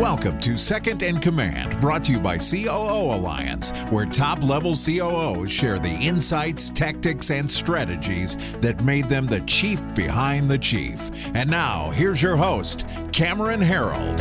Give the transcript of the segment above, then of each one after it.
Welcome to Second in Command, brought to you by COO Alliance, where top-level COOs share the insights, tactics, and strategies that made them the chief behind the chief. And now, here's your host, Cameron Herold.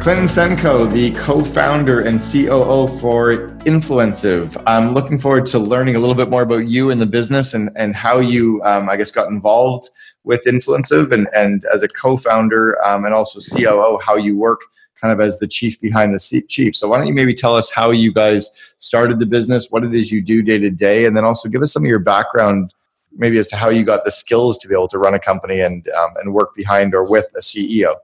Clinton Senkow, the co-founder and COO for Influencive. I'm looking forward to learning a little bit more about you and the business and how you, got involved with Influencive and as a co-founder and also COO, how you work kind of as the chief behind the chief. So why don't you maybe tell us how you guys started the business, what it is you do day to day, and then also give us some of your background maybe as to how you got the skills to be able to run a company and work behind or with a CEO.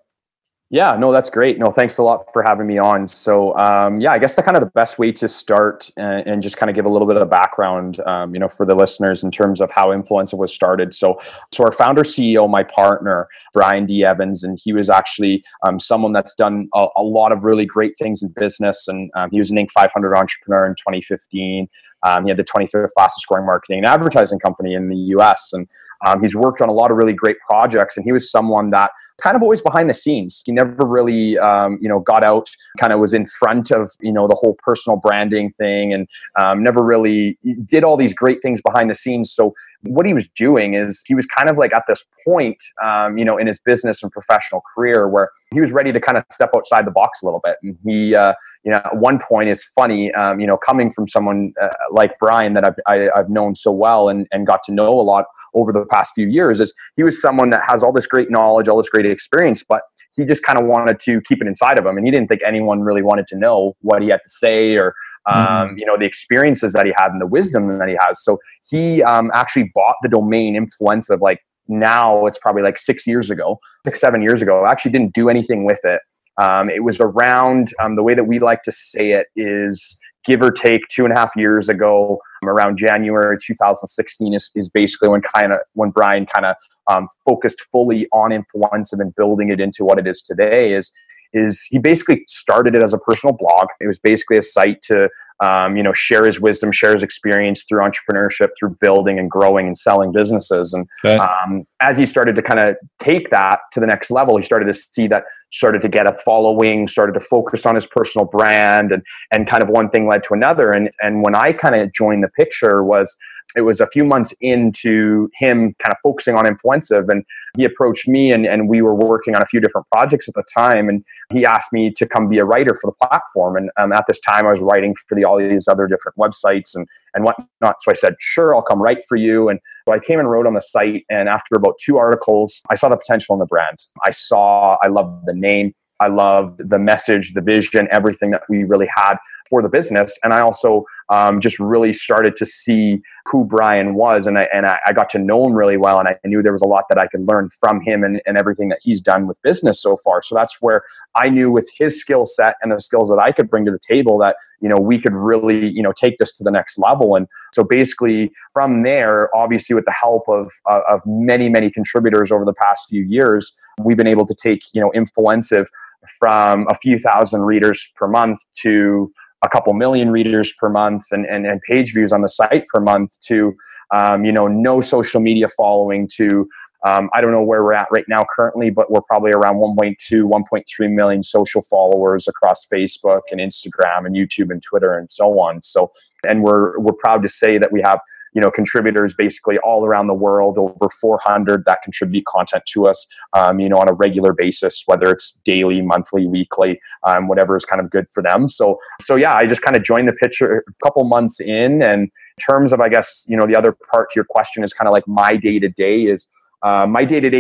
Yeah, no, that's great. No, thanks a lot for having me on. So, I guess the best way to start and just kind of give a little bit of the background, for the listeners in terms of how Influencive was started. So our founder, CEO, my partner, Brian D. Evans, and he was actually someone that's done a lot of really great things in business. And he was an Inc. 500 entrepreneur in 2015. He had the 25th fastest growing marketing and advertising company in the US. And he's worked on a lot of really great projects. And he was someone that kind of always behind the scenes. He never really, got out, kind of was in front of, the whole personal branding thing and never really did all these great things behind the scenes. So what he was doing is he was kind of like at this point, in his business and professional career where he was ready to kind of step outside the box a little bit. And he, at one point it's funny, coming from someone like Brian that I've known so well and got to know a lot over the past few years is he was someone that has all this great knowledge, all this great experience, but he just kind of wanted to keep it inside of him. And he didn't think anyone really wanted to know what he had to say or, the experiences that he had and the wisdom that he has. So he actually bought the domain Influencive, like now it's probably like 7 years ago. I actually didn't do anything with it. It was around, the way that we like to say it is give or take 2.5 years ago, around January 2016 is basically when Brian focused fully on Influencive and building it into what it is today is he basically started it as a personal blog. It was basically a site to, share his wisdom, share his experience through entrepreneurship, through building and growing and selling businesses. And okay. As he started to kind of take that to the next level, he started to see that, started to get a following, started to focus on his personal brand and kind of one thing led to another. And when I kind of joined the picture it was a few months into him kind of focusing on Influencive, and he approached me and we were working on a few different projects at the time. And he asked me to come be a writer for the platform. And at this time I was writing for all these other different websites and whatnot. So I said, sure, I'll come write for you. And so I came and wrote on the site. And after about 2 articles, I saw the potential in the brand. I loved the name. I loved the message, the vision, everything that we really had for the business. And I also just really started to see who Brian was. And I got to know him really well. And I knew there was a lot that I could learn from him and everything that he's done with business so far. So that's where I knew with his skill set and the skills that I could bring to the table that, we could really, take this to the next level. And so basically from there, obviously with the help of many, many contributors over the past few years, we've been able to take, Influencive from a few thousand readers per month to a couple million readers per month and page views on the site per month to, no social media following to, I don't know where we're at right now currently, but we're probably around 1.2, 1.3 million social followers across Facebook and Instagram and YouTube and Twitter and so on. So, and we're proud to say that we have, contributors basically all around the world, over 400 that contribute content to us, on a regular basis, whether it's daily, monthly, weekly, whatever is kind of good for them. So I just kind of joined the picture a couple months in. And in terms of, I guess, the other part to your question is kind of like my day-to-day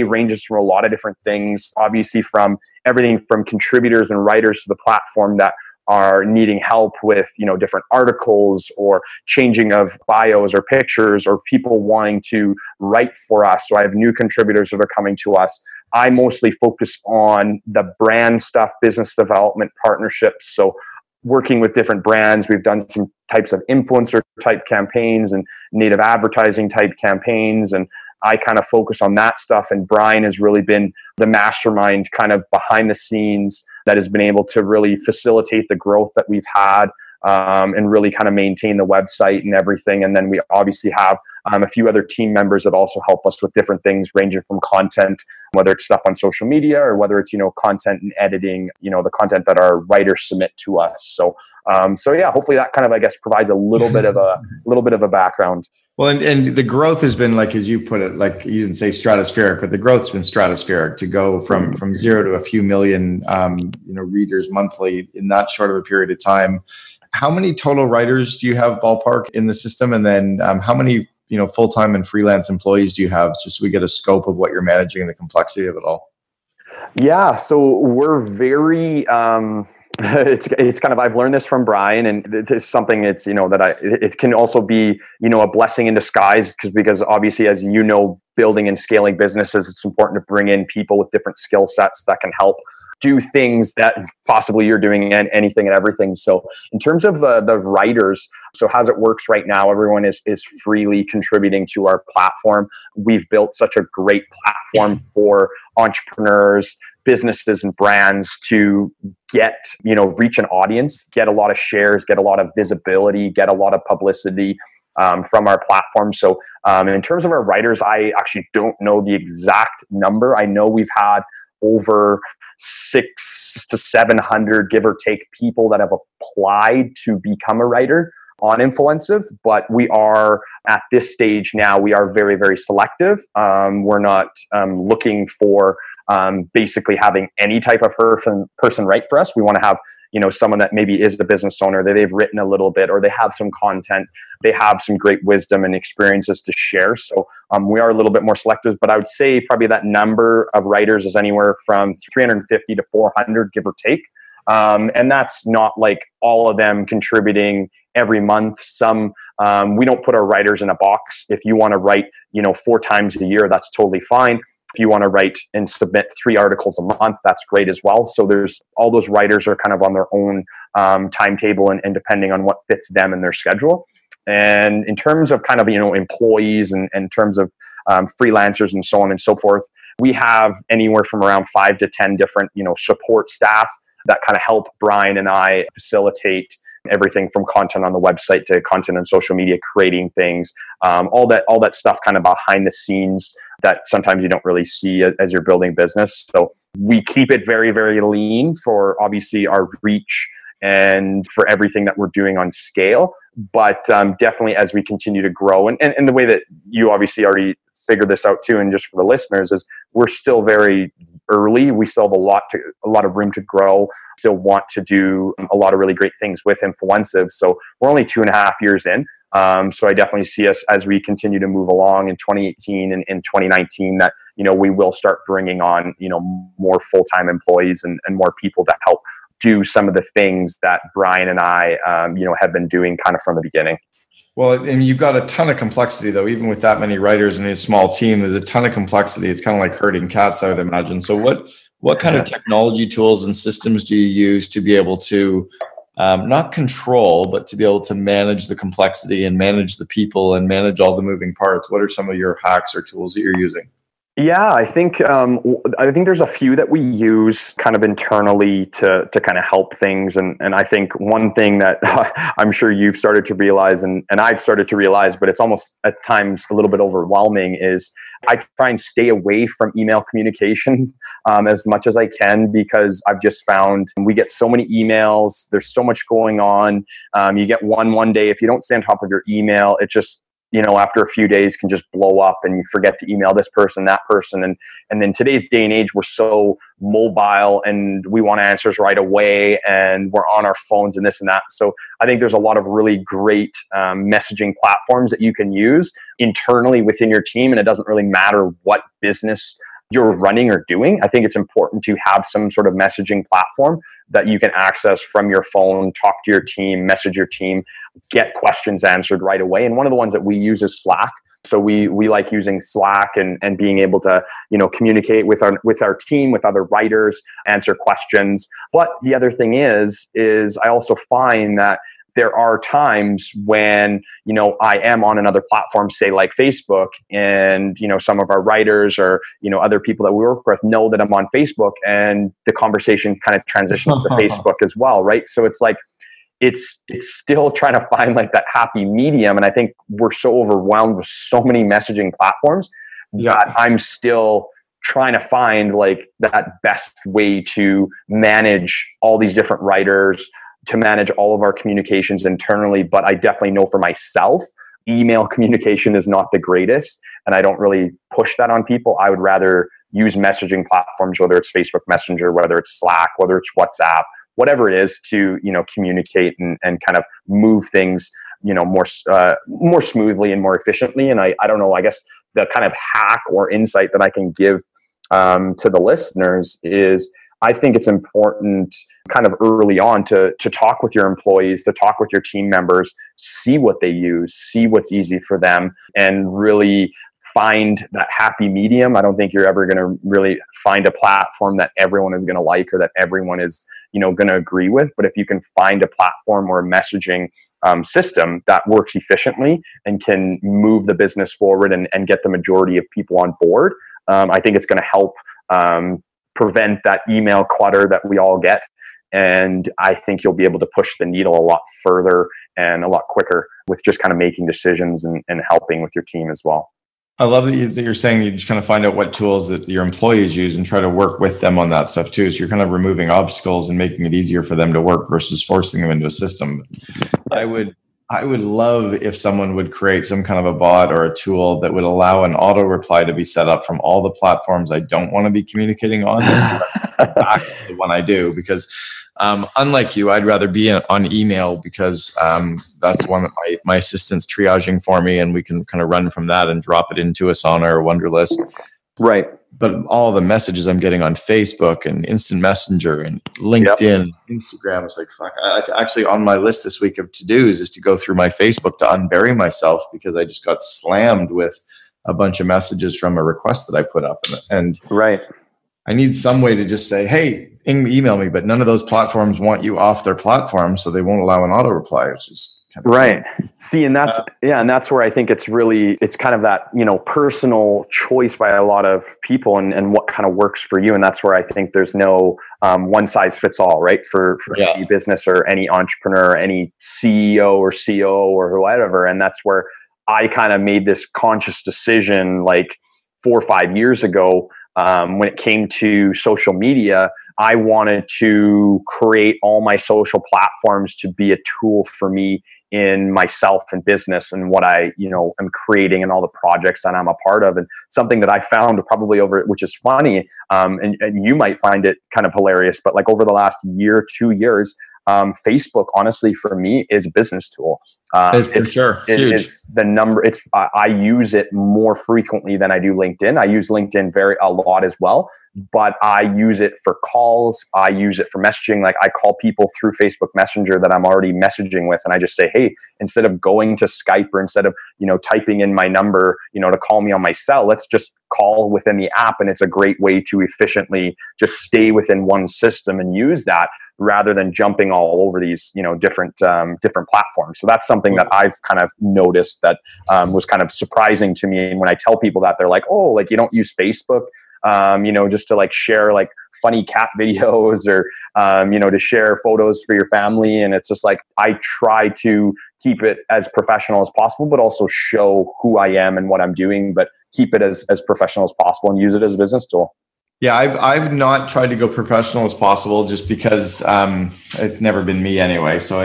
ranges from a lot of different things, obviously from everything from contributors and writers to the platform that are needing help with, different articles or changing of bios or pictures or people wanting to write for us. So I have new contributors that are coming to us. I mostly focus on the brand stuff, business development, partnerships. So working with different brands, we've done some types of influencer type campaigns and native advertising type campaigns. And I kind of focus on that stuff. And Brian has really been the mastermind kind of behind the scenes that has been able to really facilitate the growth that we've had and really kind of maintain the website and everything. And then we obviously have a few other team members that also help us with different things, ranging from content, whether it's stuff on social media or whether it's, content and editing, the content that our writers submit to us. So yeah, hopefully that kind of, provides a little bit of a background. Well, and the growth has been, as you put it, you didn't say stratospheric, but the growth's been stratospheric to go from zero to a few million, readers monthly in that short of a period of time. How many total writers do you have ballpark in the system? And then how many, full-time and freelance employees do you have? Just so we get a scope of what you're managing and the complexity of it all. Yeah. So we're very, it's kind of, I've learned this from Brian, and it's something it's, that it can also be, a blessing in disguise because obviously, as building and scaling businesses, it's important to bring in people with different skill sets that can help do things that possibly you're doing and anything and everything. So in terms of the writers, so as it works right now, everyone is freely contributing to our platform. We've built such a great platform for entrepreneurs, businesses and brands to get, reach an audience, get a lot of shares, get a lot of visibility, get a lot of publicity from our platform. So in terms of our writers, I actually don't know the exact number. I know we've had over 600 to 700, give or take, people that have applied to become a writer on Influencive, but we are at this stage now, we are very, very selective. We're not looking for basically having any type of person write for us. We want to have, someone that maybe is the business owner, that they've written a little bit, or they have some content, they have some great wisdom and experiences to share. So we are a little bit more selective, but I would say probably that number of writers is anywhere from 350 to 400, give or take. And that's not all of them contributing every month. Some, we don't put our writers in a box. If you want to write, 4 times a year, that's totally fine. If you want to write and submit 3 articles a month, that's great as well. So there's all those writers are kind of on their own timetable and depending on what fits them and their schedule. And in terms of kind of, employees and in terms of freelancers and so on and so forth, we have anywhere from around 5 to 10 different, support staff that kind of help Brian and I facilitate everything from content on the website to content on social media, creating things, all that stuff kind of behind the scenes that sometimes you don't really see as you're building business. So we keep it very, very lean for obviously our reach and for everything that we're doing on scale. But definitely as we continue to grow and the way that you obviously already figured this out too, and just for the listeners, is we're still very early. We still have a lot of room to grow. Still want to do a lot of really great things with Influencive. So we're only 2.5 years in. So I definitely see us as we continue to move along in 2018 and in 2019 that, we will start bringing on, more full-time employees and more people to help do some of the things that Brian and I, have been doing kind of from the beginning. Well, and you've got a ton of complexity though, even with that many writers and a small team, there's a ton of complexity. It's kind of like herding cats, I would imagine. So what kind of technology tools and systems do you use to be able to not control, but to be able to manage the complexity and manage the people and manage all the moving parts? What are some of your hacks or tools that you're using? Yeah, I think there's a few that we use kind of internally to kind of help things. And I think one thing that I'm sure you've started to realize and I've started to realize, but it's almost at times a little bit overwhelming, is I try and stay away from email communication as much as I can, because I've just found we get so many emails. There's so much going on. You get one day. If you don't stay on top of your email, it just, after a few days can just blow up and you forget to email this person, that person. And then today's day and age, we're so mobile and we want answers right away and we're on our phones and this and that. So I think there's a lot of really great messaging platforms that you can use internally within your team. And it doesn't really matter what business you're running or doing. I think it's important to have some sort of messaging platform that you can access from your phone, talk to your team, message your team, get questions answered right away. And one of the ones that we use is Slack. So we like using Slack and being able to, communicate with our team, with other writers, answer questions. But the other thing is I also find that there are times when, I am on another platform, say like Facebook, and, some of our writers or, other people that we work with know that I'm on Facebook, and the conversation kind of transitions to Facebook as well, right? So it's like, it's still trying to find like that happy medium. And I think we're so overwhelmed with so many messaging platforms that I'm still trying to find like that best way to manage all these different writers, to manage all of our communications internally. But I definitely know for myself, email communication is not the greatest. And I don't really push that on people. I would rather use messaging platforms, whether it's Facebook Messenger, whether it's Slack, whether it's WhatsApp, whatever it is, to, you know, communicate and kind of move things, you know, more smoothly and more efficiently. And I don't know, I guess the kind of hack or insight that I can give to the listeners is, I think it's important kind of early on to talk with your employees, to talk with your team members, see what they use, see what's easy for them, and really find that happy medium. I don't think you're ever going to really find a platform that everyone is going to like or that everyone is, you know, going to agree with. But if you can find a platform or a messaging system that works efficiently and can move the business forward and get the majority of people on board, I think it's going to help prevent that email clutter that we all get. And I think you'll be able to push the needle a lot further and a lot quicker with just kind of making decisions and helping with your team as well. I love that you're saying you just kind of find out what tools that your employees use and try to work with them on that stuff too. So you're kind of removing obstacles and making it easier for them to work versus forcing them into a system. I would love if someone would create some kind of a bot or a tool that would allow an auto reply to be set up from all the platforms I don't want to be communicating on back to the one I do, because unlike you, I'd rather be on email because that's the one that my assistant's triaging for me, and we can kind of run from that and drop it into Asana or Wunderlist. Right. But all the messages I'm getting on Facebook and Instant Messenger and LinkedIn, Instagram, it's like, fuck. I actually, on my list this week of to-dos is to go through my Facebook to unbury myself, because I just got slammed with a bunch of messages from a request that I put up. And I need some way to just say, hey, email me, but none of those platforms want you off their platform, so they won't allow an auto reply, which is kind of cool. See, and that's, and that's where I think it's kind of that, you know, personal choice by a lot of people and what kind of works for you. And that's where I think there's no one size fits all, right? For any business or any entrepreneur, or any CEO or COO or whoever. And that's where I kind of made this conscious decision like 4 or 5 years ago when it came to social media. I wanted to create all my social platforms to be a tool for me in myself and business and what I, you know, am creating and all the projects that I'm a part of. And something that I found probably over, which is funny, and you might find it kind of hilarious, but like over the last year, 2 years, Facebook, honestly, for me, is a business tool. It's the number. I use it more frequently than I do LinkedIn. I use LinkedIn a lot as well, but I use it for calls. I use it for messaging. Like I call people through Facebook Messenger that I'm already messaging with, and I just say, hey, instead of going to Skype or instead of, you know, typing in my number, you know, to call me on my cell, let's just call within the app. And it's a great way to efficiently just stay within one system and use that, rather than jumping all over these, you know, different platforms. So that's something that I've kind of noticed that was kind of surprising to me. And when I tell people that, they're like, oh, like you don't use Facebook, you know, just to like share like funny cat videos or, you know, to share photos for your family. And it's just like, I try to keep it as professional as possible, but also show who I am and what I'm doing, but keep it as professional as possible and use it as a business tool. Yeah, I've not tried to go professional as possible just because it's never been me anyway. So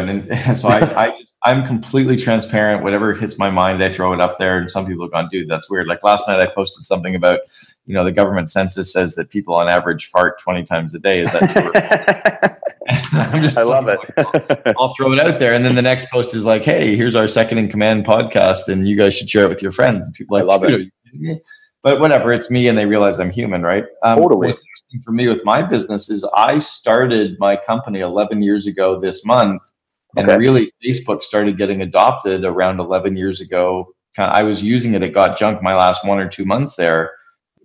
I'm completely transparent. Whatever hits my mind, I throw it up there. And some people have gone, dude, that's weird. Like last night I posted something about, you know, the government census says that people on average fart 20 times a day. Is that true? I love it. I'll throw it out there. And then the next post is like, hey, here's our second in command podcast and you guys should share it with your friends. And people are like, I love it. But whatever, it's me and they realize I'm human, right? Totally. What's interesting for me with my business is I started my company 11 years ago this month. Okay. And really Facebook started getting adopted around 11 years ago. I was using it. It got junk my last 1 or 2 months there.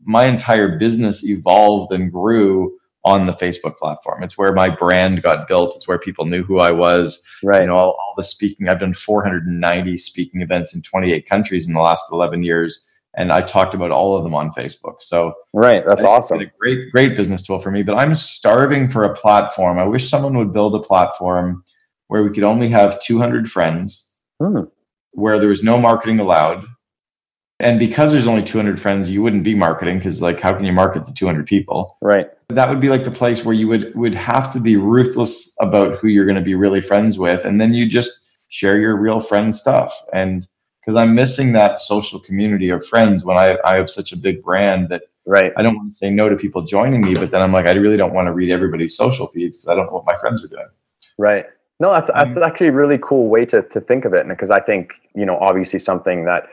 My entire business evolved and grew on the Facebook platform. It's where my brand got built. It's where people knew who I was. Right. You know, all the speaking. I've done 490 speaking events in 28 countries in the last 11 years. And I talked about all of them on Facebook. So right, that's awesome. It's a great business tool for me, but I'm starving for a platform. I wish someone would build a platform where we could only have 200 friends, where there was no marketing allowed. And because there's only 200 friends, you wouldn't be marketing because, like, how can you market to 200 people? Right. That would be like the place where you would have to be ruthless about who you're going to be really friends with. And then you just share your real friend stuff. And because I'm missing that social community of friends when I have such a big brand that I don't want to say no to people joining me. But then I'm like, I really don't want to read everybody's social feeds because I don't know what my friends are doing. Right. No, that's actually a really cool way to think of it. And because I think, you know, obviously something that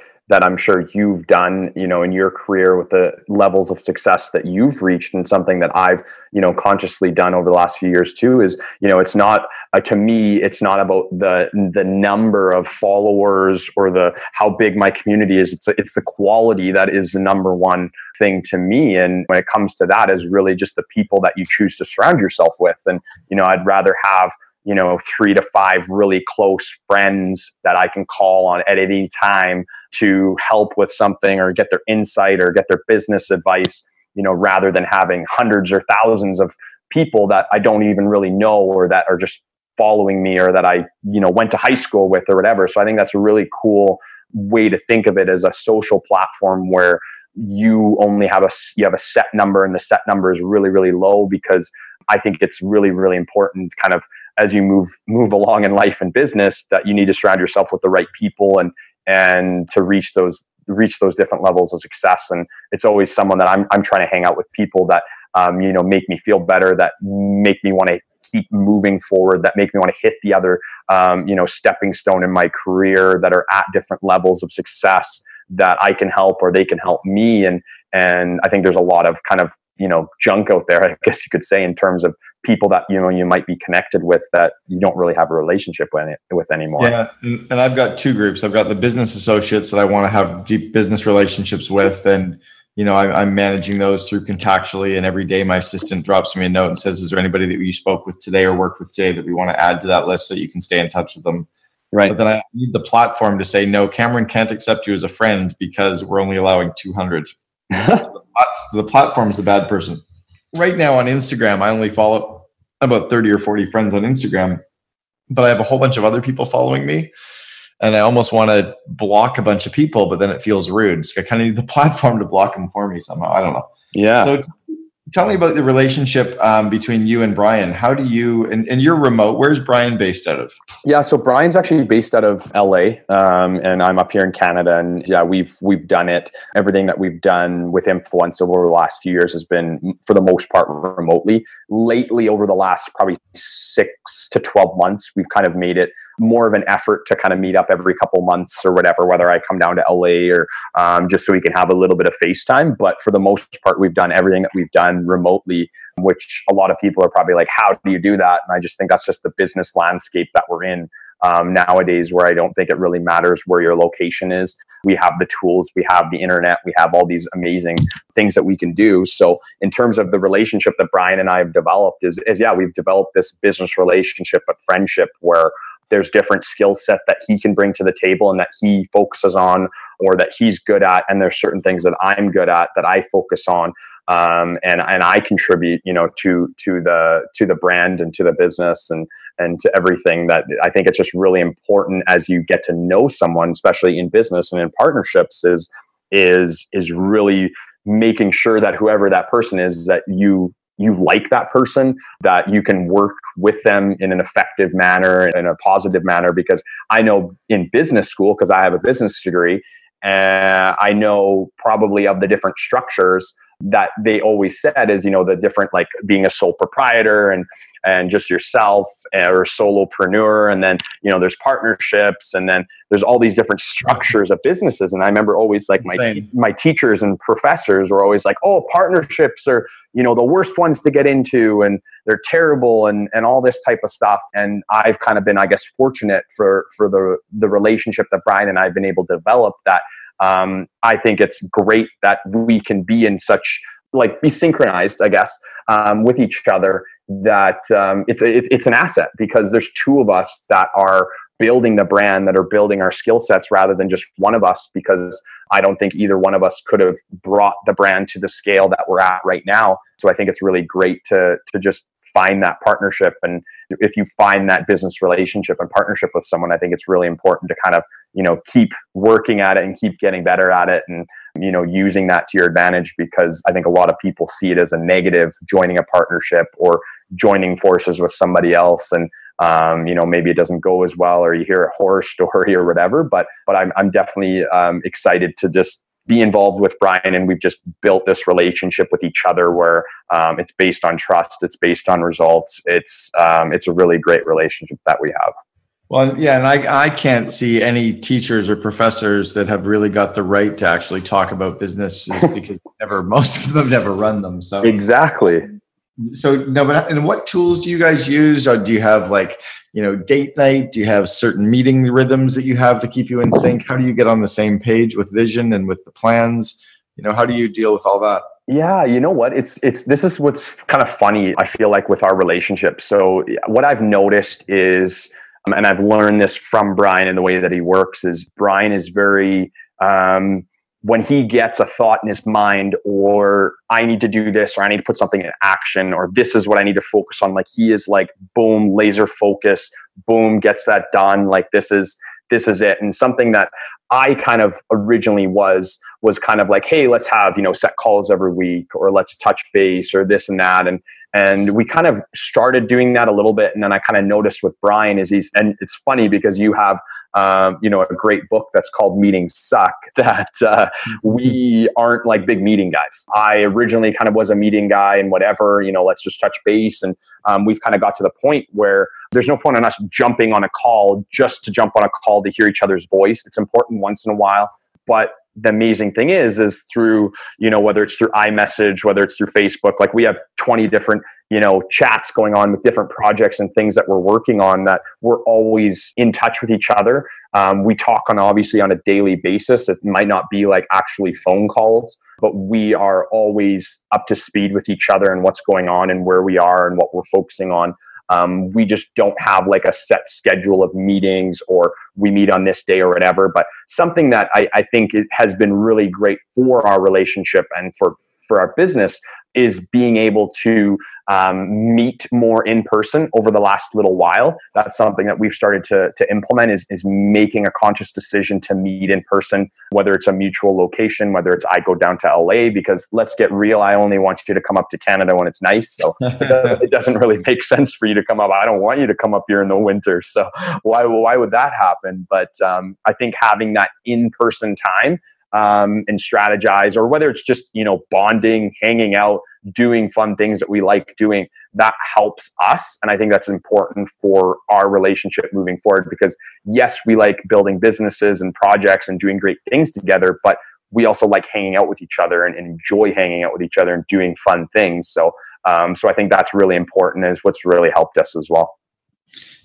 I'm sure you've done, you know, in your career with the levels of success that you've reached, and something that I've, you know, consciously done over the last few years too, is, you know, it's not, to me, it's not about the number of followers or the, how big my community is. It's the quality that is the number one thing to me. And when it comes to that, is really just the people that you choose to surround yourself with. And, you know, I'd rather have, you know, 3 to 5 really close friends that I can call on at any time to help with something or get their insight or get their business advice, you know, rather than having hundreds or thousands of people that I don't even really know, or that are just following me, or that I, you know, went to high school with or whatever. So I think that's a really cool way to think of it, as a social platform where you only have you have a set number, and the set number is really, really low, because I think it's really, really important, kind of, as you move along in life and business, that you need to surround yourself with the right people and to reach those different levels of success. And it's always someone that I'm trying to hang out with, people that, you know, make me feel better, that make me want to keep moving forward, that make me want to hit the other, you know, stepping stone in my career, that are at different levels of success that I can help, or they can help me. And I think there's a lot of kind of, you know, junk out there, I guess you could say, in terms of people that, you know, you might be connected with that you don't really have a relationship with anymore. Yeah. And I've got two groups. I've got the business associates that I want to have deep business relationships with. And, you know, I'm managing those through Contactually. And every day my assistant drops me a note and says, is there anybody that you spoke with today or worked with today that we want to add to that list so you can stay in touch with them? Right. But then I need the platform to say, no, Cameron can't accept you as a friend because we're only allowing 200. So the platform's the bad person. Right now on Instagram, I only follow about 30 or 40 friends on Instagram, but I have a whole bunch of other people following me, and I almost want to block a bunch of people, but then it feels rude. So I kind of need the platform to block them for me somehow. I don't know. Yeah. So tell me about the relationship between you and Brian. How do you, and you're remote, where's Brian based out of? Yeah, so Brian's actually based out of LA, and I'm up here in Canada. And yeah, we've done it. Everything that we've done with Influencive over the last few years has been, for the most part, remotely. Lately, over the last probably 6 to 12 months, we've kind of made it more of an effort to kind of meet up every couple months or whatever, whether I come down to LA or just so we can have a little bit of FaceTime. But for the most part, we've done everything that we've done remotely, which a lot of people are probably like, how do you do that? And I just think that's just the business landscape that we're in nowadays, where I don't think it really matters where your location is. We have the tools, we have the internet, we have all these amazing things that we can do. So in terms of the relationship that Brian and I have developed is yeah, we've developed this business relationship, but friendship, where there's different skill set that he can bring to the table and that he focuses on, or that he's good at. And there's certain things that I'm good at that I focus on. And I contribute, you know, to the brand and to the business and to everything. That I think it's just really important as you get to know someone, especially in business and in partnerships, is really making sure that whoever that person is, that you like that person, that you can work with them in an effective manner, in a positive manner. Because I know in business school, because I have a business degree, I know probably of the different structures that they always said is, you know, the different, like being a sole proprietor and just yourself, or solopreneur. And then, you know, there's partnerships, and then there's all these different structures of businesses. And I remember always, like, my teachers and professors were always like, oh, partnerships are, you know, the worst ones to get into, and they're terrible, and all this type of stuff. And I've kind of been, I guess, fortunate for the relationship that Brian and I've been able to develop, that I think it's great that we can be in such, like, be synchronized, I guess, with each other, that it's an asset, because there's two of us that are building the brand, that are building our skill sets, rather than just one of us, because I don't think either one of us could have brought the brand to the scale that we're at right now. So I think it's really great to just find that partnership. And if you find that business relationship and partnership with someone, I think it's really important to kind of, you know, keep working at it and keep getting better at it and, you know, using that to your advantage, because I think a lot of people see it as a negative joining a partnership or joining forces with somebody else. And, you know, maybe it doesn't go as well, or you hear a horror story or whatever, but I'm definitely excited to just be involved with Brian. And we've just built this relationship with each other where it's based on trust. It's based on results. It's a really great relationship that we have. Well, yeah. And I can't see any teachers or professors that have really got the right to actually talk about businesses because most of them never run them. So exactly. So no, but and what tools do you guys use? Or do you have like, you know, date night? Do you have certain meeting rhythms that you have to keep you in sync? How do you get on the same page with vision and with the plans? You know, how do you deal with all that? Yeah, you know what? This is what's kind of funny, I feel like, with our relationship. So what I've noticed is, and I've learned this from Brian and the way that he works, is Brian is very, when he gets a thought in his mind, or I need to do this, or I need to put something in action, or this is what I need to focus on. Like, he is like, boom, laser focus, boom, gets that done. Like, this is it. And something that I kind of originally was kind of like, hey, let's have, you know, set calls every week, or let's touch base, or this and that. And we kind of started doing that a little bit. And then I kind of noticed with Brian is and it's funny because you have, you know, a great book that's called Meetings Suck, that we aren't like big meeting guys. I originally kind of was a meeting guy and whatever, you know, let's just touch base. And we've kind of got to the point where there's no point in us jumping on a call just to jump on a call to hear each other's voice. It's important once in a while, but the amazing thing is through, you know, whether it's through iMessage, whether it's through Facebook, like we have 20 different, you know, chats going on with different projects and things that we're working on, that we're always in touch with each other. We talk on a daily basis. It might not be like actually phone calls, but we are always up to speed with each other and what's going on and where we are and what we're focusing on. We just don't have like a set schedule of meetings, or we meet on this day or whatever. But something that I think it has been really great for our relationship and for our business is being able to meet more in person over the last little while. That's something that we've started to implement is making a conscious decision to meet in person, whether it's a mutual location, whether it's I go down to LA, because let's get real, I only want you to come up to Canada when it's nice. So it doesn't really make sense for you to come up. I don't want you to come up here in the winter. So why would that happen? But I think having that in-person time and strategize, or whether it's just, you know, bonding, hanging out, doing fun things that we like doing, that helps us. And I think that's important for our relationship moving forward, because yes, we like building businesses and projects and doing great things together, but we also like hanging out with each other and enjoy hanging out with each other and doing fun things. So I think that's really important, is what's really helped us as well.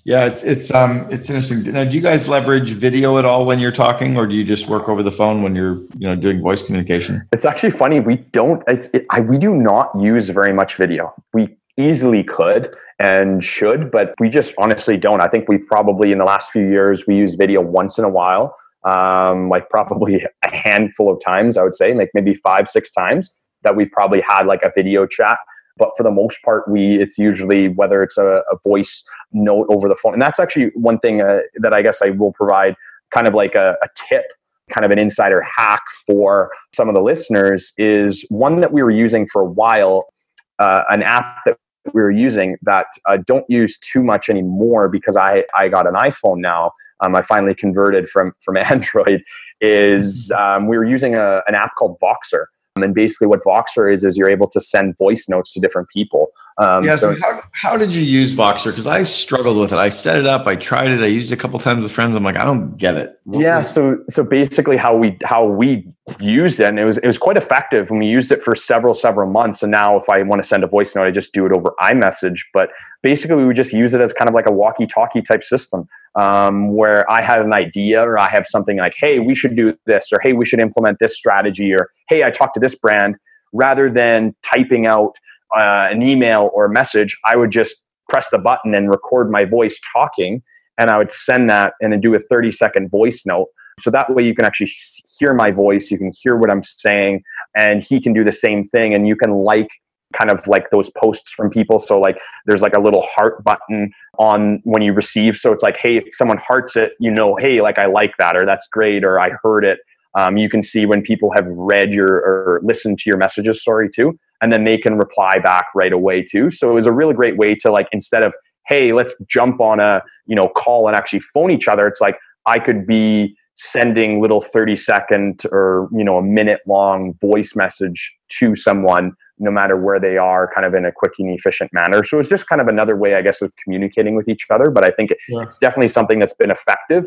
Yeah, it's interesting. Now, do you guys leverage video at all when you're talking, or do you just work over the phone when you're, you know, doing voice communication? It's actually funny. We do not use very much video. We easily could and should, but we just honestly don't. I think we've probably in the last few years we use video once in a while, like probably a handful of times. I would say like maybe 5-6 times that we've probably had like a video chat. But for the most part, it's usually whether it's a voice note over the phone. And that's actually one thing that I guess I will provide kind of like a tip, kind of an insider hack for some of the listeners, is one that we were using for a while, an app that we were using that I don't use too much anymore because I got an iPhone now. I finally converted from Android, is we were using an app called Voxer. And basically what Voxer is you're able to send voice notes to different people. So how did you use Voxer? Because I struggled with it. I set it up. I tried it. I used it a couple times with friends. I'm like, I don't get it. So basically how we used it, and it was quite effective, and we used it for several months. And now if I want to send a voice note, I just do it over iMessage. But basically we would just use it as kind of like a walkie-talkie type system, where I had an idea, or I have something like, hey, we should do this, or hey, we should implement this strategy, or hey, I talked to this brand. Rather than typing out an email or a message, I would just press the button and record my voice talking, and I would send that and then do a 30-second voice note. So that way you can actually hear my voice, you can hear what I'm saying, and he can do the same thing, and you can like kind of like those posts from people. So like there's like a little heart button on when you receive. So it's like, hey, if someone hearts it, you know, hey, like I like that, or that's great, or I heard it. You can see when people have read your or listened to your messages, too. And then they can reply back right away too. So it was a really great way to like, instead of, hey, let's jump on a, you know, call and actually phone each other. It's like, I could be sending little 30-second or, you know, a minute long voice message to someone, no matter where they are, kind of in a quick and efficient manner. So it's just kind of another way, I guess, of communicating with each other. But I think it's definitely something that's been effective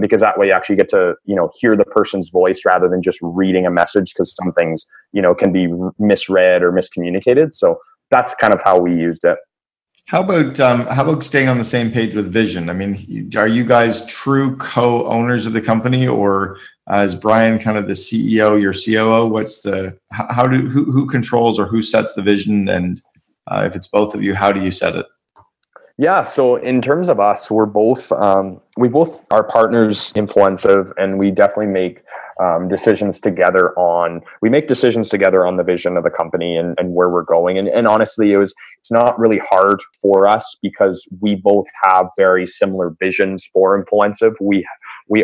because that way you actually get to, you know, hear the person's voice rather than just reading a message, because some things, you know, can be misread or miscommunicated. So that's kind of how we used it. How about staying on the same page with vision? I mean, are you guys true co-owners of the company, or is Brian kind of the CEO, your COO? What's the who controls or who sets the vision? And if it's both of you, how do you set it? Yeah, so in terms of us, we're both we both are partners, Influencive, and we definitely make decisions together on the vision of the company and where we're going. And honestly, it's not really hard for us because we both have very similar visions for Influencive. We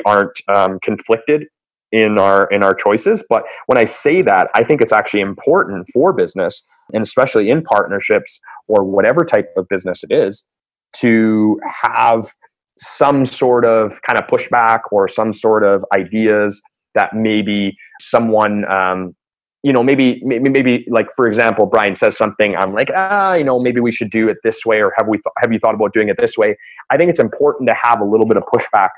aren't conflicted in our choices. But when I say that, I think it's actually important for business, and especially in partnerships or whatever type of business it is, to have some sort of kind of pushback or some sort of ideas that maybe someone, maybe like, for example, Brian says something, I'm like, maybe we should do it this way, or have you thought about doing it this way? I think it's important to have a little bit of pushback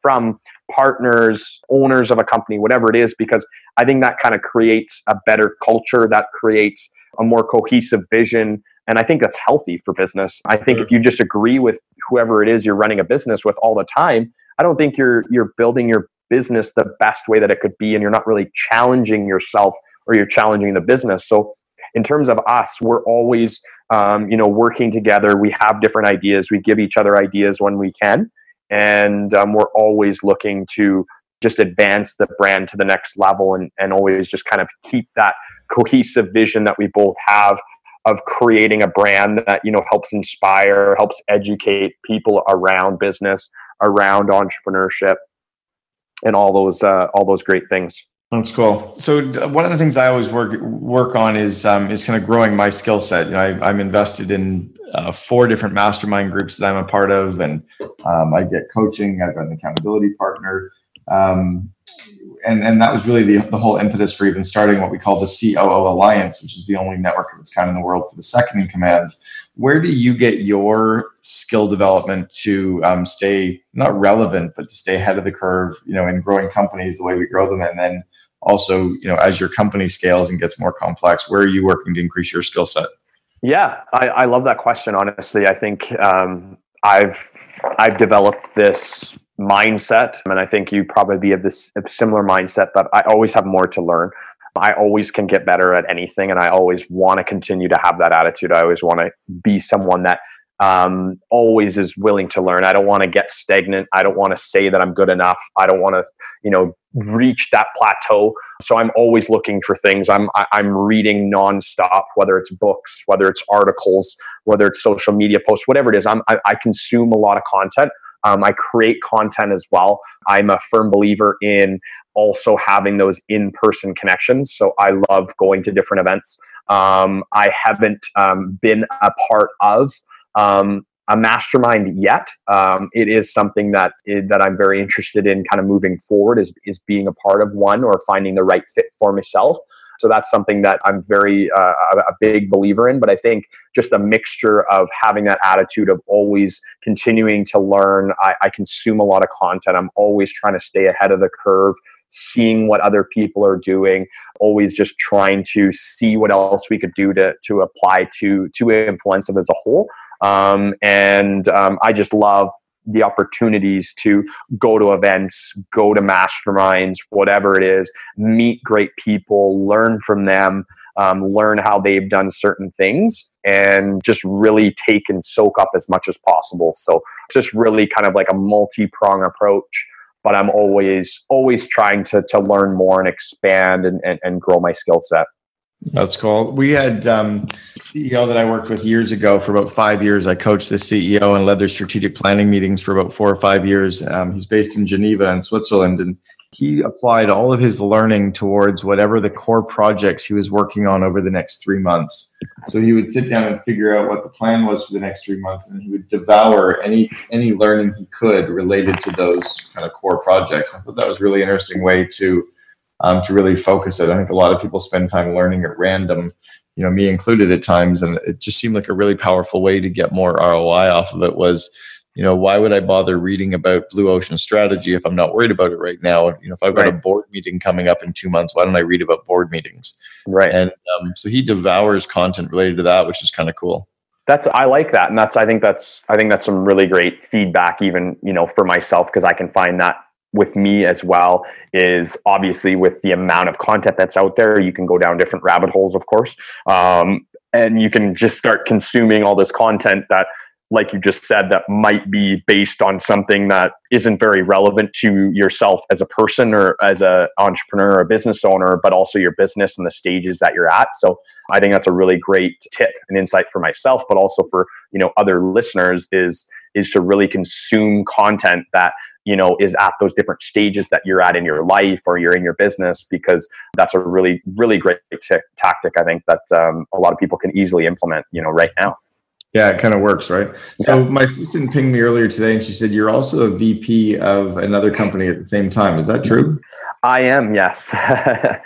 from partners, owners of a company, whatever it is, because I think that kind of creates a better culture, that creates a more cohesive vision. And I think that's healthy for business. I think if you just agree with whoever it is you're running a business with all the time, I don't think you're building your business the best way that it could be, and you're not really challenging yourself or you're challenging the business. So in terms of us, we're always working together. We have different ideas. We give each other ideas when we can. And we're always looking to just advance the brand to the next level and always just kind of keep that cohesive vision that we both have of creating a brand that, you know, helps inspire, helps educate people around business, around entrepreneurship, and all those great things. That's cool. So one of the things I always work on is kind of growing my skill set. You know, I'm invested in 4 different mastermind groups that I'm a part of, and I get coaching. I've got an accountability partner, and that was really the whole impetus for even starting what we call the COO Alliance, which is the only network of its kind in the world for the second in command. Where do you get your skill development to stay not relevant, but to stay ahead of the curve? You know, in growing companies the way we grow them, and then also, you know, as your company scales and gets more complex, where are you working to increase your skill set? Yeah, I love that question. Honestly, I think I've developed this mindset, and I think you probably have this similar mindset, that I always have more to learn. I always can get better at anything, and I always want to continue to have that attitude. I always want to be someone that always is willing to learn. I don't want to get stagnant. I don't want to say that I'm good enough. I don't want to, you know, reach that plateau. So I'm always looking for things. I'm reading nonstop, whether it's books, whether it's articles, whether it's social media posts, whatever it is. I consume a lot of content. I create content as well. I'm a firm believer in also having those in-person connections. So I love going to different events. I haven't been a part of a mastermind yet. It is something that I'm very interested in kind of moving forward, is being a part of one or finding the right fit for myself. So that's something that I'm very a big believer in. But I think just a mixture of having that attitude of always continuing to learn. I consume a lot of content. I'm always trying to stay ahead of the curve, seeing what other people are doing, always just trying to see what else we could do to apply to Influencive as a whole. I just love the opportunities to go to events, go to masterminds, whatever it is, meet great people, learn from them, learn how they've done certain things, and just really take and soak up as much as possible. So it's just really kind of like a multi-prong approach, but I'm always trying to learn more and expand and grow my skill set. That's cool. We had CEO that I worked with years ago for about 5 years. I coached the CEO and led their strategic planning meetings for about 4 or 5 years. He's based in Geneva in Switzerland, and he applied all of his learning towards whatever the core projects he was working on over the next 3 months. So he would sit down and figure out what the plan was for the next 3 months, and he would devour any learning he could related to those kind of core projects. I thought that was a really interesting way to really focus it. I think a lot of people spend time learning at random, you know, me included at times, and it just seemed like a really powerful way to get more ROI off of it was, you know, why would I bother reading about blue ocean strategy if I'm not worried about it right now? You know, if I've got a board meeting coming up in 2 months, why don't I read about board meetings? Right. And so he devours content related to that, which is kind of cool. I like that. And I think that's some really great feedback, even, you know, for myself, because I can find that with me as well. Is obviously with the amount of content that's out there, you can go down different rabbit holes, of course. And you can just start consuming all this content that, like you just said, that might be based on something that isn't very relevant to yourself as a person or as an entrepreneur or a business owner, but also your business and the stages that you're at. So I think that's a really great tip and insight for myself, but also for, you know, other listeners, is to really consume content that, you know, is at those different stages that you're at in your life or you're in your business, because that's a really, really great tactic, I think, that a lot of people can easily implement, you know, right now. Yeah, it kind of works, right? Yeah. So my assistant pinged me earlier today and she said, you're also a VP of another company at the same time. Is that true? I am, yes. I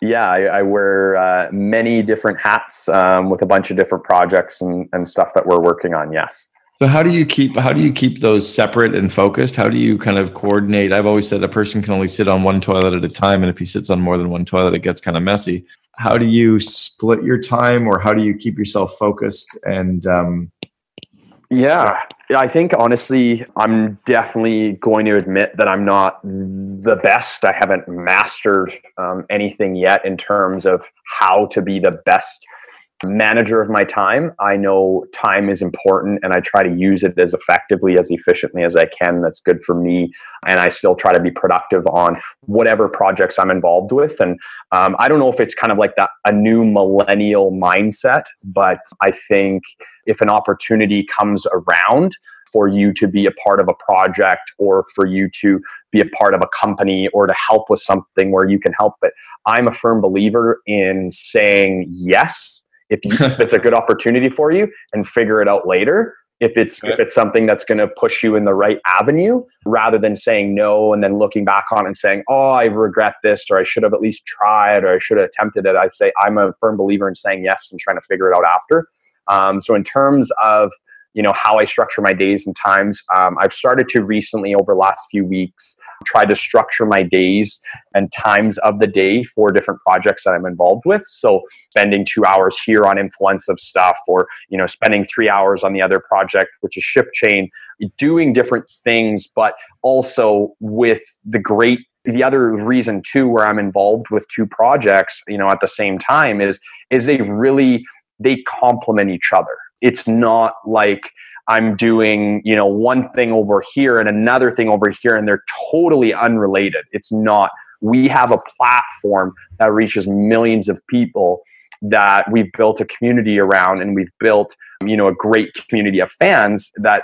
wear many different hats with a bunch of different projects and stuff that we're working on, yes. So how do you keep those separate and focused? How do you kind of coordinate? I've always said a person can only sit on one toilet at a time, and if he sits on more than one toilet, it gets kind of messy. How do you split your time, or how do you keep yourself focused? And I think honestly, I'm definitely going to admit that I'm not the best. I haven't mastered anything yet in terms of how to be the best manager of my time. I know time is important, and I try to use it as effectively, as efficiently as I can. That's good for me. And I still try to be productive on whatever projects I'm involved with. And I don't know if it's kind of like that, a new millennial mindset, but I think if an opportunity comes around for you to be a part of a project, or for you to be a part of a company, or to help with something where you can help it, I'm a firm believer in saying yes. If it's a good opportunity for you, and figure it out later. If it's something that's going to push you in the right avenue, rather than saying no and then looking back on it and saying, oh, I regret this, or I should have at least tried, or I should have attempted it. I say I'm a firm believer in saying yes and trying to figure it out after. So in terms of, you know, how I structure my days and times, I've started to recently, over the last few weeks, try to structure my days and times of the day for different projects that I'm involved with. So spending 2 hours here on Influencive stuff, or, you know, spending 3 hours on the other project, which is ShipChain, doing different things, but also with the other reason too, where I'm involved with two projects, you know, at the same time is they complement each other. It's not like I'm doing, you know, one thing over here and another thing over here, and they're totally unrelated. It's not. We have a platform that reaches millions of people that we've built a community around, and we've built, you know, a great community of fans that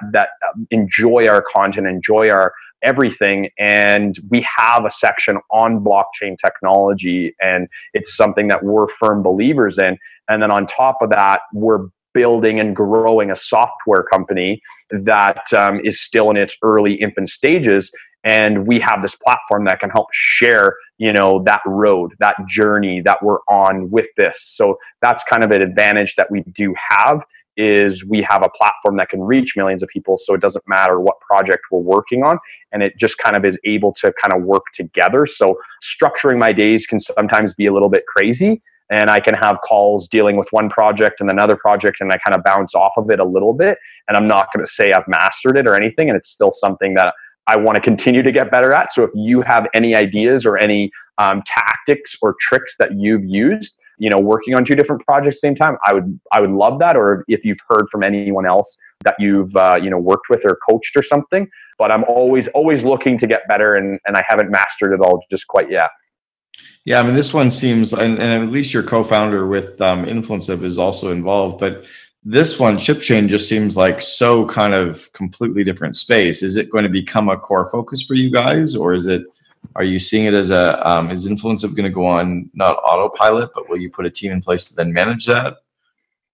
enjoy our content, enjoy our everything. And we have a section on blockchain technology, and it's something that we're firm believers in. And then on top of that, we're building and growing a software company that is still in its early infant stages, and we have this platform that can help share, you know, that road, that journey that we're on with this. So that's kind of an advantage that we do have, is we have a platform that can reach millions of people. So it doesn't matter what project we're working on, and it just kind of is able to kind of work together. So structuring my days can sometimes be a little bit crazy, and I can have calls dealing with one project and another project, and I kind of bounce off of it a little bit. And I'm not going to say I've mastered it or anything, and it's still something that I want to continue to get better at. So if you have any ideas or any tactics or tricks that you've used, you know, working on two different projects at the same time, I would love that. Or if you've heard from anyone else that you've, you know, worked with or coached or something. But I'm always looking to get better, and I haven't mastered it all just quite yet. Yeah, I mean, this one seems, and at least your co-founder with Influencive is also involved, but this one, ShipChain, just seems like so kind of completely different space. Is it going to become a core focus for you guys, or is it? Are you seeing it as a, is Influencive going to go on not autopilot, but will you put a team in place to then manage that?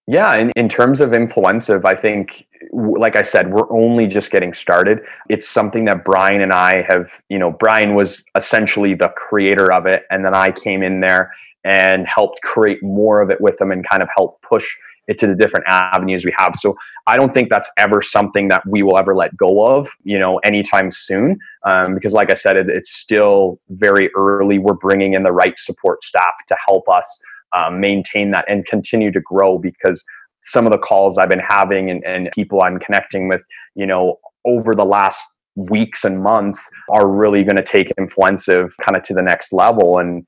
Yeah, in terms of Influencive, I think, like I said, we're only just getting started. It's something that Brian and I have, you know, Brian was essentially the creator of it, and then I came in there and helped create more of it with him and kind of help push it to the different avenues we have. So I don't think that's ever something that we will ever let go of, you know, anytime soon. Because like I said, it's still very early. We're bringing in the right support staff to help us maintain that and continue to grow, because some of the calls I've been having and people I'm connecting with, you know, over the last weeks and months are really going to take Influencive kind of to the next level. And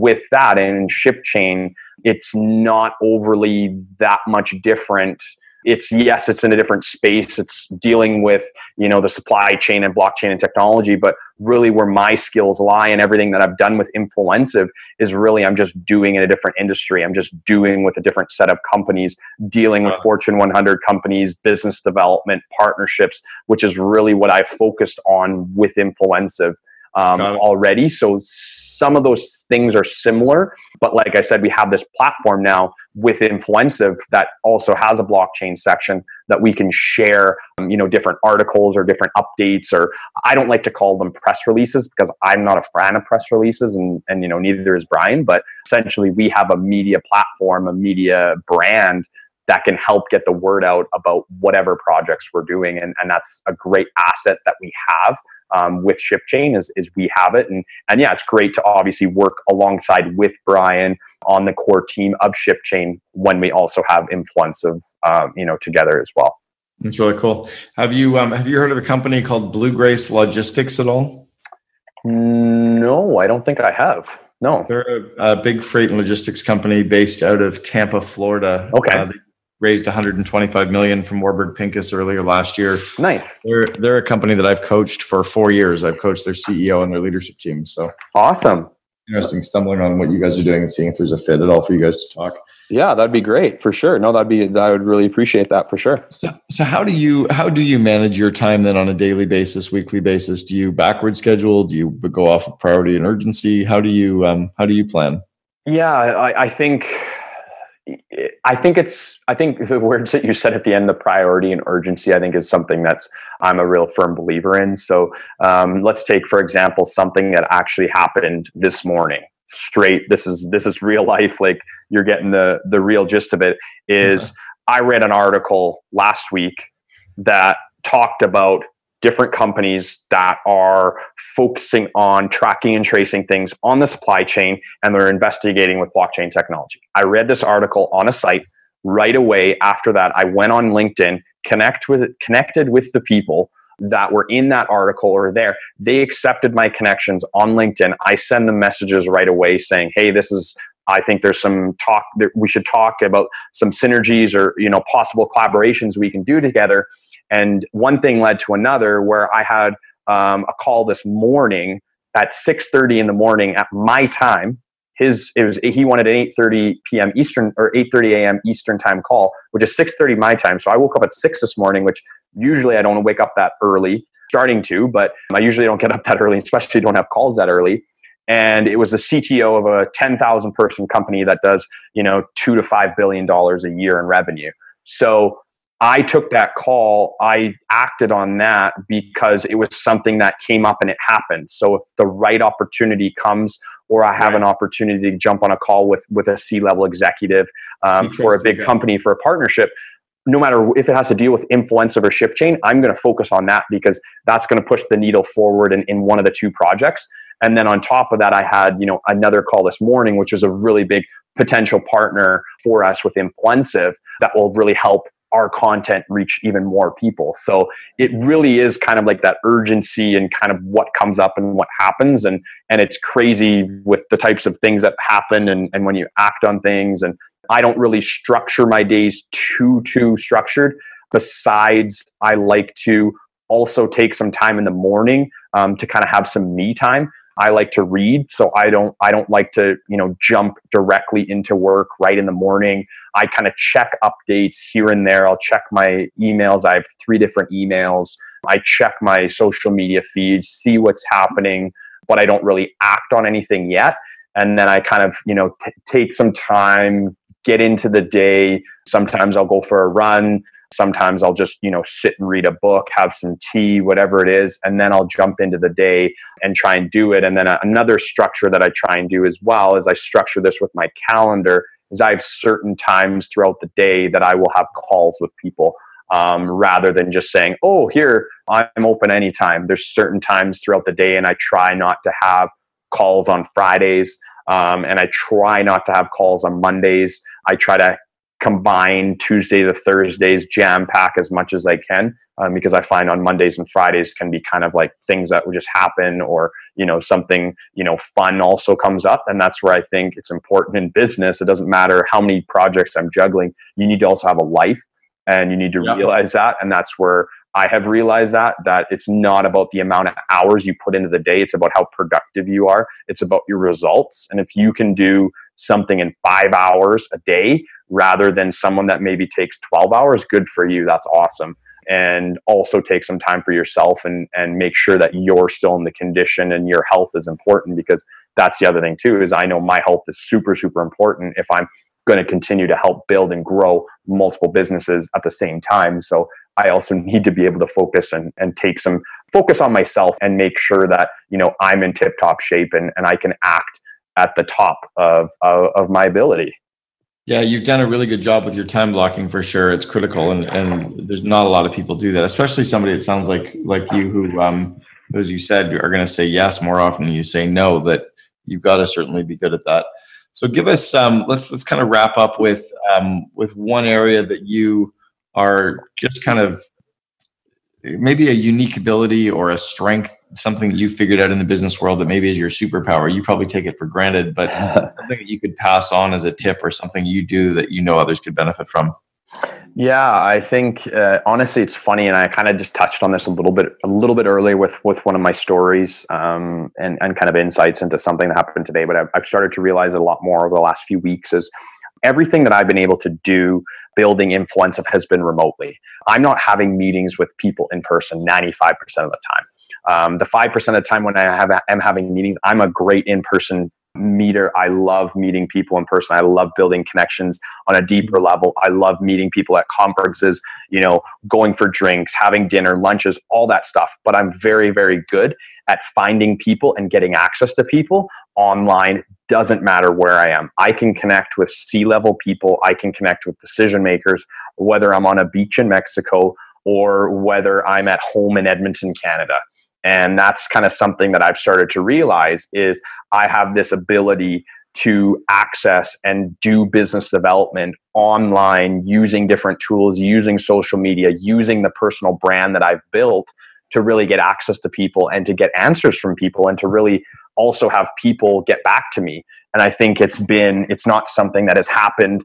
with that and ShipChain, it's not overly that much different. It's, yes, it's in a different space. It's dealing with, you know, the supply chain and blockchain and technology, but really where my skills lie and everything that I've done with Influencive is really, I'm just doing in a different industry. I'm just doing with a different set of companies, dealing with Fortune 100 companies, business development, partnerships, which is really what I focused on with Influencive already. So some of those things are similar, but like I said, we have this platform now with Influencive that also has a blockchain section that we can share, you know, different articles or different updates, or I don't like to call them press releases because I'm not a fan of press releases, and you know, neither is Brian, but essentially we have a media platform, a media brand that can help get the word out about whatever projects we're doing. And that's a great asset that we have. With ShipChain is we have it, and yeah, it's great to obviously work alongside with Brian on the core team of ShipChain when we also have Influencive, you know, together as well. That's really cool. Have you heard of a company called Blue Grace Logistics at all? No, I don't think I have. No, they're a big freight and logistics company based out of Tampa, Florida. Okay. Raised $125 million from Warburg Pincus earlier last year. Nice. They're a company that I've coached for 4 years. I've coached their CEO and their leadership team. So awesome. Interesting stumbling on what you guys are doing and seeing if there's a fit at all for you guys to talk. Yeah, that'd be great for sure. No, I would really appreciate that for sure. So how do you manage your time then on a daily basis, weekly basis? Do you backward schedule? Do you go off of priority and urgency? How do you plan? Yeah, I think the words that you said at the end, the priority and urgency, I think is something I'm a real firm believer in. So let's take, for example, something that actually happened this morning. This is real life. Like you're getting the real gist of it is I read an article last week that talked about different companies that are focusing on tracking and tracing things on the supply chain, and they're investigating with blockchain technology. I read this article on a site. Right away after that, I went on LinkedIn, connected with the people that were in that article or there. They accepted my connections on LinkedIn. I send them messages right away saying, hey, I think there's some talk that we should talk about, some synergies or, you know, possible collaborations we can do together. And one thing led to another, where I had a call this morning at 6:30 in the morning at my time. He wanted an 8:30 p.m. Eastern or 8:30 a.m. Eastern time call, which is 6:30 my time. So I woke up at 6 this morning, which usually I don't wake up that early. Starting to, but I usually don't get up that early, especially don't have calls that early. And it was the CTO of a 10,000 person company that does, you know, $2 to $5 billion a year in revenue. So I took that call, I acted on that because it was something that came up and it happened. So if the right opportunity comes, or I have an opportunity to jump on a call with a C-level executive for a big company for a partnership, no matter if it has to deal with Influencive or ShipChain, I'm going to focus on that because that's going to push the needle forward in one of the two projects. And then on top of that, I had, you know, another call this morning, which is a really big potential partner for us with Influencive that will really help our content reach even more people. So it really is kind of like that urgency and kind of what comes up and what happens. And it's crazy with the types of things that happen and when you act on things. And I don't really structure my days too structured. Besides, I like to also take some time in the morning to kind of have some me time. I like to read, so I don't like to, jump directly into work right in the morning. I kind of check updates here and there. I'll check my emails. I have 3 different emails. I check my social media feeds, see what's happening, but I don't really act on anything yet. And then I kind of, take some time, get into the day. Sometimes I'll go for a run. Sometimes I'll just, sit and read a book, have some tea, whatever it is, and then I'll jump into the day and try and do it. And then another structure that I try and do as well is I structure this with my calendar, is I have certain times throughout the day that I will have calls with people, rather than just saying, oh, here, I'm open anytime. There's certain times throughout the day, and I try not to have calls on Fridays, and I try not to have calls on Mondays. I try to combine Tuesday to Thursdays, jam pack as much as I can, because I find on Mondays and Fridays can be kind of like things that would just happen, or, something, fun also comes up. And that's where I think it's important in business. It doesn't matter how many projects I'm juggling. You need to also have a life, and you need to realize that. And that's where I have realized that it's not about the amount of hours you put into the day. It's about how productive you are. It's about your results. And if you can do something in 5 hours a day rather than someone that maybe takes 12 hours, good for you. That's awesome. And also take some time for yourself and make sure that you're still in the condition, and your health is important, because that's the other thing too, is I know my health is super, super important if I'm going to continue to help build and grow multiple businesses at the same time. So I also need to be able to focus and take some focus on myself and make sure that, I'm in tip top shape and I can act at the top of my ability. Yeah, you've done a really good job with your time blocking for sure. It's critical, and there's not a lot of people do that, especially somebody, it sounds like you, who, as you said, are going to say yes more often than you say no. That you've got to certainly be good at that. So give us let's kind of wrap up with one area that you are just kind of maybe a unique ability or a strength, something that you figured out in the business world that maybe is your superpower. You probably take it for granted, but something that you could pass on as a tip or something you do that others could benefit from. Yeah, I think honestly, it's funny, and I kind of just touched on this a little bit earlier with one of my stories and kind of insights into something that happened today. But I've started to realize it a lot more over the last few weeks is everything that I've been able to do building Influencive has been remotely. I'm not having meetings with people in person 95% of the time. The 5% of the time when I'm having meetings, I'm a great in-person meter. I love meeting people in person. I love building connections on a deeper level. I love meeting people at conferences, going for drinks, having dinner, lunches, all that stuff. But I'm very, very good at finding people and getting access to people online. Doesn't matter where I am. I can connect with C-level people. I can connect with decision makers, whether I'm on a beach in Mexico or whether I'm at home in Edmonton, Canada. And that's kind of something that I've started to realize is I have this ability to access and do business development online using different tools, using social media, using the personal brand that I've built to really get access to people and to get answers from people and to really also have people get back to me. And I think it's not something that has happened,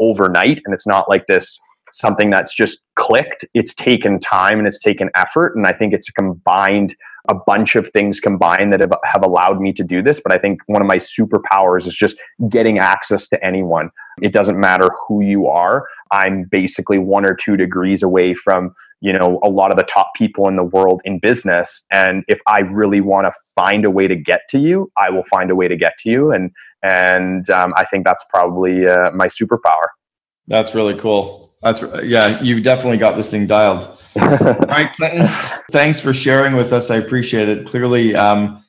overnight. And it's not like this, something that's just clicked. It's taken time and it's taken effort. And I think it's combined, a bunch of things combined that have allowed me to do this. But I think one of my superpowers is just getting access to anyone. It doesn't matter who you are. I'm basically 1 or 2 degrees away from, a lot of the top people in the world in business. And if I really want to find a way to get to you, I will find a way to get to you. And I think that's probably my superpower. That's really cool. You've definitely got this thing dialed. All right, Clinton, thanks for sharing with us. I appreciate it. Clearly, a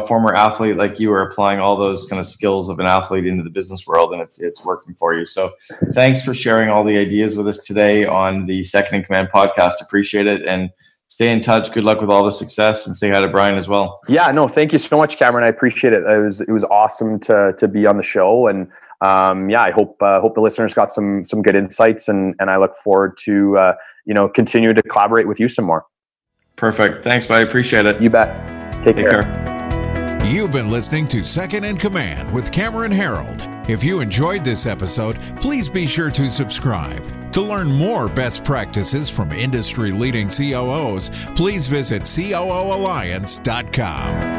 former athlete like you are applying all those kind of skills of an athlete into the business world, and it's working for you. So thanks for sharing all the ideas with us today on the Second in Command podcast. Appreciate it. And stay in touch. Good luck with all the success, and say hi to Brian as well. Yeah, no, thank you so much, Cameron. I appreciate it. It was awesome to be on the show, and I hope the listeners got some good insights, and I look forward to continue to collaborate with you some more. Perfect. Thanks, buddy. Appreciate it. You bet. Take care. You've been listening to Second in Command with Cameron Herold. If you enjoyed this episode, please be sure to subscribe. To learn more best practices from industry-leading COOs, please visit COOalliance.com.